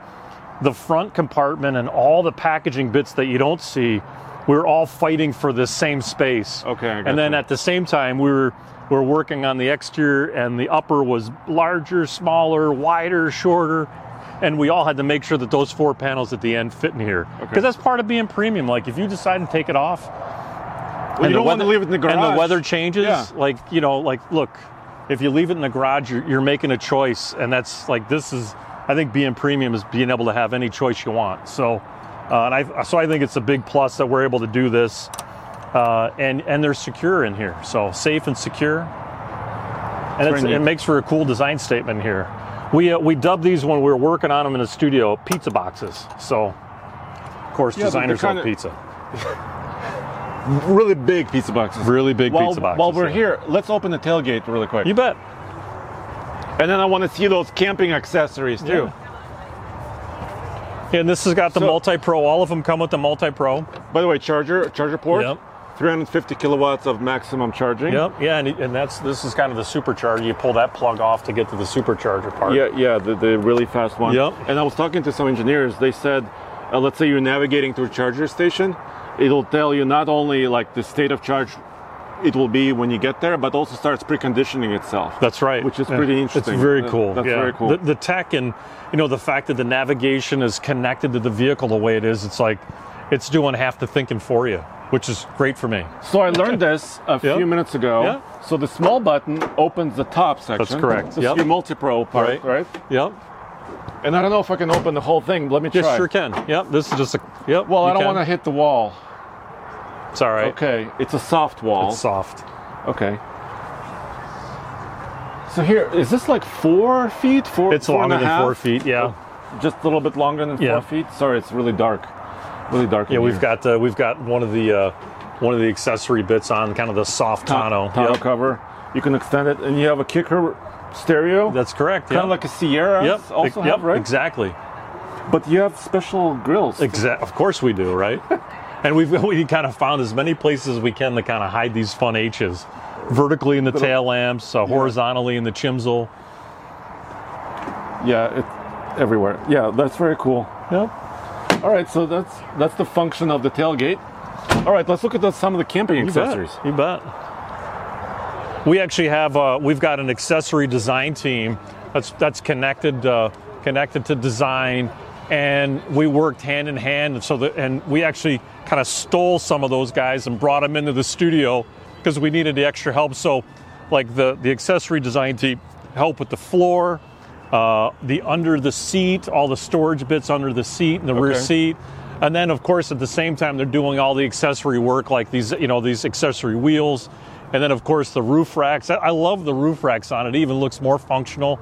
the front compartment and all the packaging bits that you don't see, we were all fighting for the same space. Okay, I got And then that. at the same time, we were, we were working on the exterior, and the upper was larger, smaller, wider, shorter. And we all had to make sure that those four panels at the end fit in here. Because okay. that's part of being premium. Like, if you decide to take it off... Well, and you don't weather, want to leave it in the garage. And the weather changes. Yeah. Like, you know, like, look, if you leave it in the garage, you're, you're making a choice. And that's, like, this is... I think being premium is being able to have any choice you want. So, uh, and I, so I think it's a big plus that we're able to do this. Uh, and, and they're secure in here. So, safe and secure. And it's, it makes for a cool design statement here. We uh, we dubbed these when we were working on them in the studio pizza boxes. So, of course, yeah, designers love pizza. Really big pizza boxes. Really big while, pizza boxes. While we're yeah. here, let's open the tailgate really quick. You bet. And then I want to see those camping accessories too. Yeah. And this has got the so, Multi-Pro. All of them come with the Multi-Pro. By the way, charger charger port. Yep. three hundred fifty kilowatts of maximum charging. Yep. Yeah, and, and that's this is kind of the supercharger. You pull that plug off to get to the supercharger part. Yeah, yeah, the, the really fast one. Yep. And I was talking to some engineers. They said, uh, let's say you're navigating to a charger station, it'll tell you not only like the state of charge it will be when you get there, but also starts preconditioning itself. That's right. Which is yeah. pretty interesting. It's very cool. That's yeah. very cool. The, the tech and, you know, the fact that the navigation is connected to the vehicle the way it is, it's like, it's doing half the thinking for you, which is great for me. So I learned this a yep. few minutes ago. Yeah. So the small button opens the top section. That's correct. This yep. is your Multi-Pro part, right? right? Yep. And I don't know if I can open the whole thing. Let me try. Yes, sure can. Yep. This is just a. Yep. Well, I don't want to hit the wall. It's all right. Okay. It's a soft wall. It's soft. Okay. So here, is this like four feet? Four. It's four longer and a half? than four feet. Yeah. Oh, just a little bit longer than yeah. four feet. Sorry, it's really dark. Really dark. Yeah, in we've here. got uh, we've got one of the uh, one of the accessory bits on, kind of the soft tonneau. Tonneau yep. cover. You can extend it, and you have a kicker stereo. That's correct. Kind yep. of like a Sierra. Yep. Also yep. have, right? Exactly. But you have special grills. Exact. Of course we do, right? And we've we kind of found as many places as we can to kind of hide these fun H's. Vertically in the tail lamps, uh, yeah. horizontally in the chimsel. Yeah, it's everywhere. Yeah, that's very cool. Yep. All right, so that's that's the function of the tailgate. All right, let's look at the, some of the camping you accessories. Bet. You bet. We actually have uh, we've got an accessory design team that's that's connected uh, connected to design, and we worked hand in hand. So that, and we actually kind of stole some of those guys and brought them into the studio because we needed the extra help. So, like the the accessory design team help with the floor. Uh, the under the seat, all the storage bits under the seat and the okay. rear seat, and then of course at the same time they're doing all the accessory work like these, you know, these accessory wheels, and then of course the roof racks. I love the roof racks on it. It even looks more functional.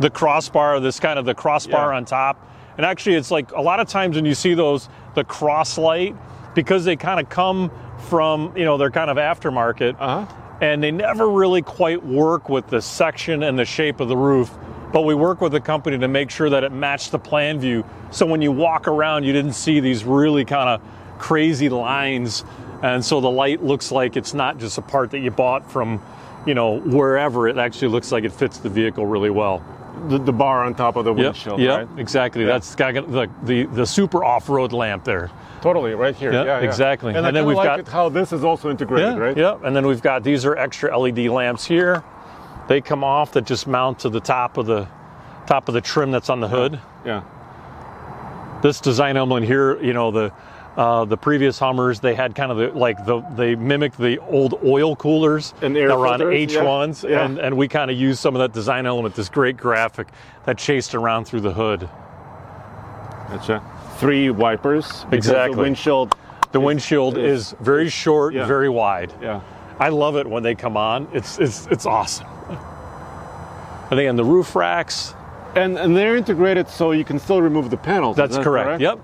The crossbar, this kind of the crossbar yeah. on top, and actually it's like a lot of times when you see those the cross light because they kind of come from, you know, they're kind of aftermarket, uh-huh. and they never really quite work with the section and the shape of the roof. But we work with the company to make sure that it matched the plan view. So when you walk around, you didn't see these really kind of crazy lines. And so the light looks like it's not just a part that you bought from, you know, wherever. It actually looks like it fits the vehicle really well. The, the bar on top of the windshield, yep, yep, right? Exactly. Yeah. That's got the, the, the super off-road lamp there. Totally, right here. Yep, yeah, yeah, exactly. And, and I then we've like got it how this is also integrated, yeah, right? Yeah. And then we've got these are extra L E D lamps here. They come off that just mount to the top of the top of the trim that's on the hood. Yeah. This design element here, you know, the uh, the previous Hummers, they had kind of the, like the they mimic the old oil coolers and air that were on H ones, yeah. Yeah. and and we kind of used some of that design element. This great graphic that chased around through the hood. Gotcha. Three wipers. Exactly. The windshield. The is, windshield is, is very short, yeah. very wide. Yeah. I love it when they come on. It's it's it's awesome. And again, the roof racks, and and they're integrated, so you can still remove the panels. That's that correct. correct. Yep.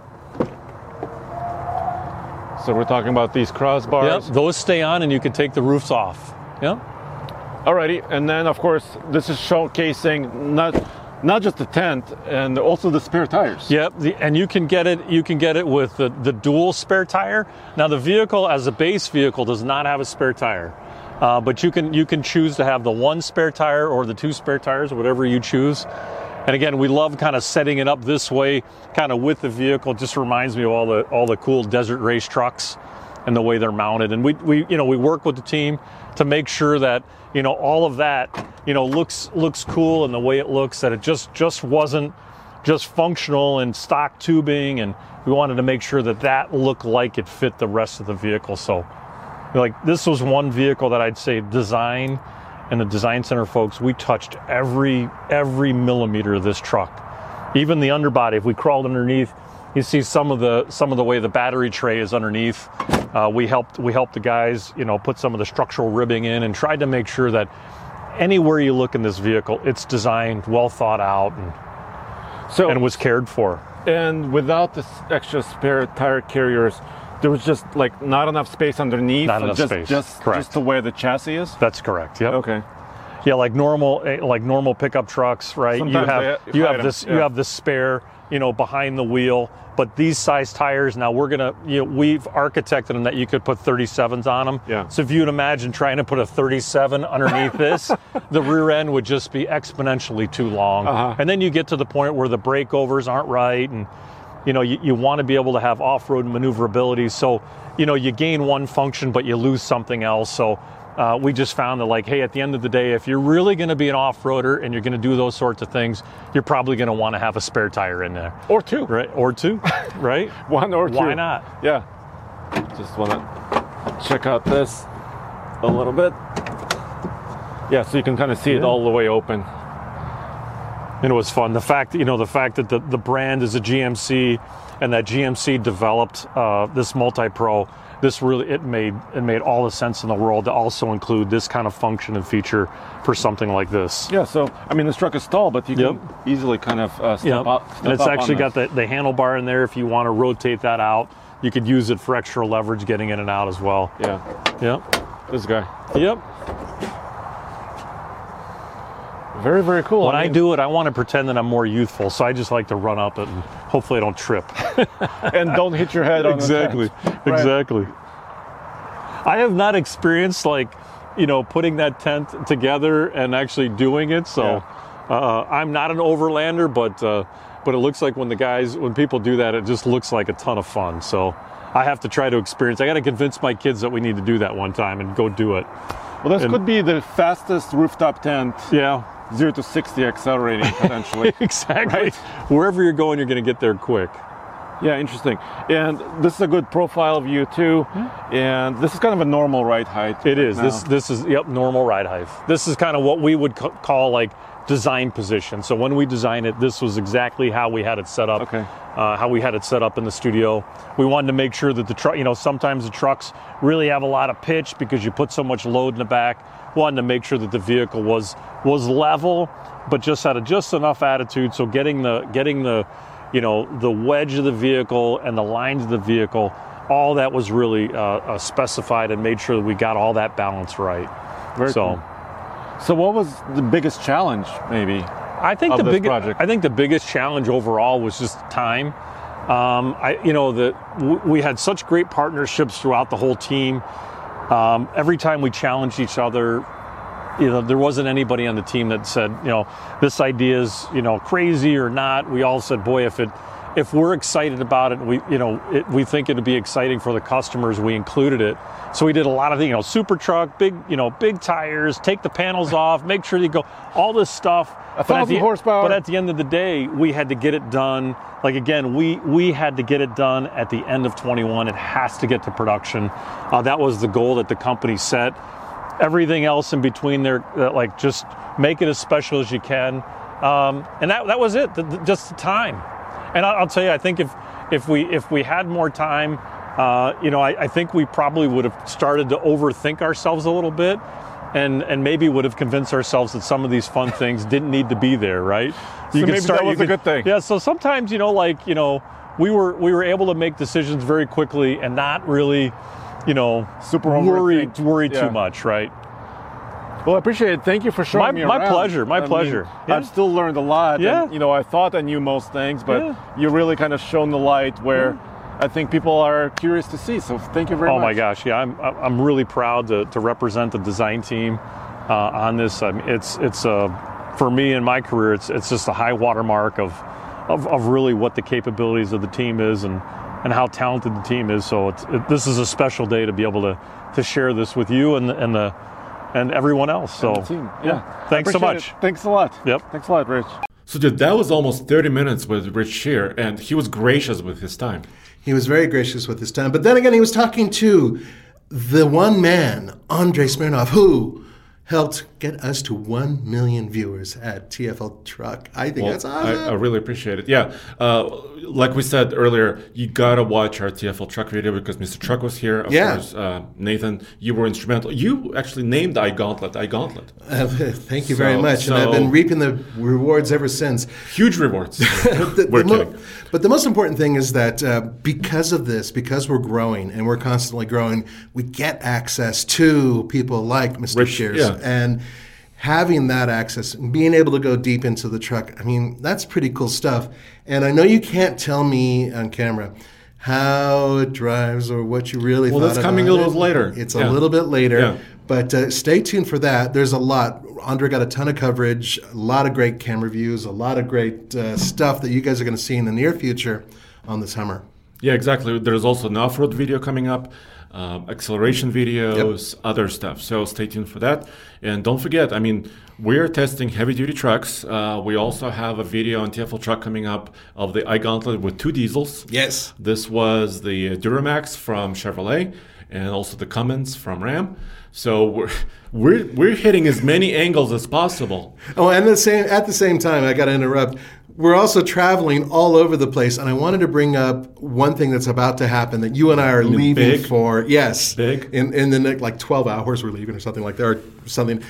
So we're talking about these crossbars. Yep. Those stay on, and you can take the roofs off. Yep. Alrighty, and then of course this is showcasing not not just the tent, and also the spare tires. Yep. The, and you can get it. You can get it with the the dual spare tire. Now the vehicle as a base vehicle does not have a spare tire. Uh, but you can you can choose to have the one spare tire or the two spare tires, whatever you choose. And again, we love kind of setting it up this way, kind of with the vehicle. It just reminds me of all the all the cool desert race trucks and the way they're mounted. And we we you know we work with the team to make sure that you know all of that you know looks looks cool and the way it looks, that it just just wasn't just functional and stock tubing. And we wanted to make sure that that looked like it fit the rest of the vehicle. So. Like this was one vehicle that I'd say design and the design center folks, we touched every every millimeter of this truck. Even the underbody, if we crawled underneath, you see some of the some of the way the battery tray is underneath. Uh, we helped we helped the guys, you know, put some of the structural ribbing in and tried to make sure that anywhere you look in this vehicle, it's designed, well thought out, and so and was cared for. And without this extra spare tire carriers, there was just like not enough space underneath. Not enough just, space. Just, correct. Just to where the chassis is. That's correct. Yep. Okay. Yeah, like normal, like normal pickup trucks, right? Sometimes you have they, you have this yeah. you have this spare, you know, behind the wheel. But these size tires, now we're gonna, you know, we've architected them that you could put thirty-sevens on them. Yeah. So if you'd imagine trying to put a thirty-seven underneath this, the rear end would just be exponentially too long. Uh-huh. And then you get to the point where the breakovers aren't right and. You know, you, you want to be able to have off-road maneuverability. So, you know, you gain one function, but you lose something else. So uh, we just found that, like, hey, at the end of the day, if you're really going to be an off-roader and you're going to do those sorts of things, you're probably going to want to have a spare tire in there. Or two. Right? Or two, right? One or two. Why not? Yeah. Just want to check out this a little bit. Yeah, so you can kind of see yeah. it all the way open. And it was fun. The fact that, you know, the fact that the, the brand is a G M C and that G M C developed uh, this Multi-Pro, this really, it made it made all the sense in the world to also include this kind of function and feature for something like this. Yeah, so, I mean, this truck is tall, but you yep. can easily kind of uh, step yep. up. Step and it's up actually got the, the handlebar in there if you want to rotate that out. You could use it for extra leverage getting in and out as well. Yeah. Yep. This guy. Yep. Very, very cool. When I, mean, I do it, I want to pretend that I'm more youthful, so I just like to run up it and hopefully I don't trip. And don't hit your head on exactly. the tent. Right. Exactly. I have not experienced, like, you know, putting that tent together and actually doing it, so yeah. uh, I'm not an overlander, but uh, but it looks like when the guys, when people do that, it just looks like a ton of fun, so I have to try to experience. I got to convince my kids that we need to do that one time and go do it. Well, this and, could be the fastest rooftop tent. Yeah. zero to sixty accelerating potentially. Exactly. Right? Wherever you're going, you're going to get there quick. Yeah, interesting. And this is a good profile view too. Mm-hmm. And this is kind of a normal ride height. It right is. Now. This this is yep normal ride height. This is kind of what we would c- call like design position. So when we designed it, this was exactly how we had it set up. Okay. Uh, how we had it set up in the studio. We wanted to make sure that the truck, you know, sometimes the trucks really have a lot of pitch because you put so much load in the back. Wanted to make sure that the vehicle was was level, but just had a, just enough attitude. So getting the getting the, you know, the wedge of the vehicle and the lines of the vehicle, all that was really uh, uh, specified and made sure that we got all that balance right. Very so, cool. So what was the biggest challenge, maybe? I think the big, I think the biggest challenge overall was just time. Um, I, you know, the w- we had such great partnerships throughout the whole team. Um, every time we challenged each other, you know, there wasn't anybody on the team that said, you know, this idea is, you know, crazy or not. We all said, boy, if it, if we're excited about it, we, you know, it, we think it'd be exciting for the customers. We included it, so we did a lot of things, you know, super truck, big, you know, big tires, take the panels off, make sure they go, all this stuff. A thousand horsepower. But at the end of the day, we had to get it done. Like again, we we had to get it done at the end of twenty-one. It has to get to production. Uh, that was the goal that the company set. Everything else in between there, like, just make it as special as you can. Um, and that, that was it, the, the, just the time. And I'll, I'll tell you, I think if if we if we had more time, uh, you know, I, I think we probably would have started to overthink ourselves a little bit, and and maybe would have convinced ourselves that some of these fun things didn't need to be there, right? You so maybe start, that was you a could, good thing. Yeah, so sometimes, you know, like, you know, we were we were able to make decisions very quickly and not really, you know, super worry, worry yeah. too much, right? Well, I appreciate it. Thank you for showing my, me my around. My pleasure, my I pleasure. Mean, yeah. I've still learned a lot. Yeah. And, you know, I thought I knew most things, but yeah. you really kind of shone the light where yeah. I think people are curious to see. So thank you very oh much. Oh my gosh, yeah, I'm I'm really proud to, to represent the design team uh, on this. I mean, it's it's uh, for me in my career, it's it's just a high watermark of, of of really what the capabilities of the team is and. and how talented the team is. So it's, it, this is a special day to be able to, to share this with you and and the and everyone else. So and the team. Yeah. yeah. Thanks so much. It. Thanks a lot. Yep. Thanks a lot, Rich. So dude, that was almost thirty minutes with Rich Shear, and he was gracious with his time. He was very gracious with his time. But then again, he was talking to the one man, Andre Smirnov, who helped get us to one million viewers at T F L Truck. I think well, that's awesome. I, I really appreciate it. Yeah. Uh, like we said earlier, you got to watch our T F L Truck video because Mister Truck was here. Of yeah. course, uh, Nathan, you were instrumental. You actually named iGauntlet iGauntlet. Uh, thank you so, very much. So, and I've been reaping the rewards ever since. Huge rewards. the, we're the kidding. Mo- but the most important thing is that uh, because of this, because we're growing and we're constantly growing, we get access to people like Mister Shears. Yeah. And having that access and being able to go deep into the truck, I mean, that's pretty cool stuff. And I know you can't tell me on camera how it drives or what you really well, thought about it. Well, that's coming a little later. It's yeah. a little bit later. Yeah. But uh, stay tuned for that. There's a lot. Andre got a ton of coverage, a lot of great camera views, a lot of great uh, stuff that you guys are going to see in the near future on this Hummer. Yeah, exactly. There's also an off-road video coming up, uh, acceleration videos, yep. other stuff. So stay tuned for that. And don't forget, I mean, we're testing heavy-duty trucks. Uh, we also have a video on T F L Truck coming up of the iGauntlet with two diesels. Yes. This was the Duramax from Chevrolet and also the Cummins from Ram. So we're we're we're hitting as many angles as possible. Oh, and the same at the same time, I got to interrupt. We're also traveling all over the place, and I wanted to bring up one thing that's about to happen that you and I are leaving Big. for. Yes, Big. In in the next like twelve hours, we're leaving or something like that, or something.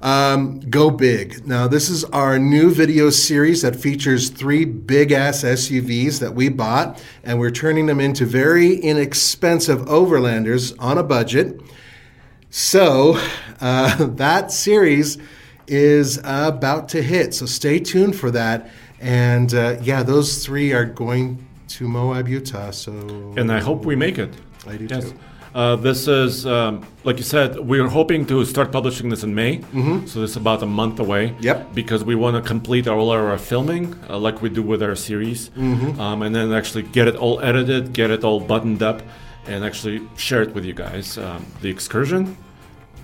Um, Go Big. Now, this is our new video series that features three big-ass S U Vs that we bought, and we're turning them into very inexpensive overlanders on a budget. So uh, that series is about to hit, so stay tuned for that. And uh, yeah, those three are going to Moab, Utah. So, and I hope we make it. I do yes. too. Uh, this is, um, like you said, we are hoping to start publishing this in May, mm-hmm. so it's about a month away. Yep. Because we want to complete all our filming, uh, like we do with our series, mm-hmm. um, and then actually get it all edited, get it all buttoned up, and actually share it with you guys. Um, the Excursion,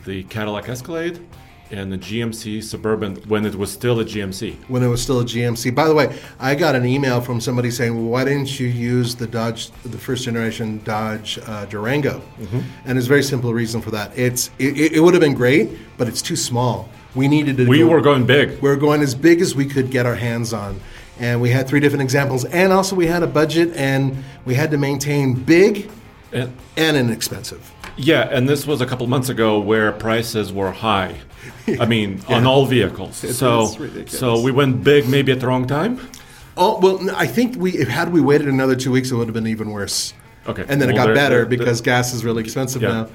the Cadillac Escalade, and the G M C Suburban when it was still a G M C. When it was still a G M C. By the way, I got an email from somebody saying, well, why didn't you use the Dodge, the first generation Dodge uh, Durango? Mm-hmm. And there's a very simple reason for that. It's It, it would have been great, but it's too small. We needed to We do, were going big. We were going as big as we could get our hands on. And we had three different examples. And also we had a budget, and we had to maintain big and, and inexpensive. Yeah, and this was a couple months ago where prices were high. I mean, yeah. on all vehicles. It so, so we went big maybe at the wrong time? Oh, well, I think we had we waited another two weeks, it would have been even worse. Okay. And then well, it got there, better there, because there. gas is really expensive yeah. now.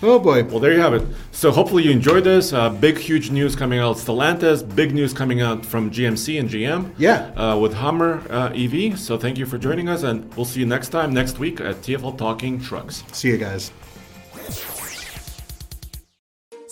Oh, boy. Well, there you have it. So hopefully you enjoyed this. Uh, big, huge news coming out of Stellantis. Big news coming out from G M C and G M. Yeah. Uh, with Hummer uh, E V. So thank you for joining us, and we'll see you next time, next week at T F L Talking Trucks. See you guys.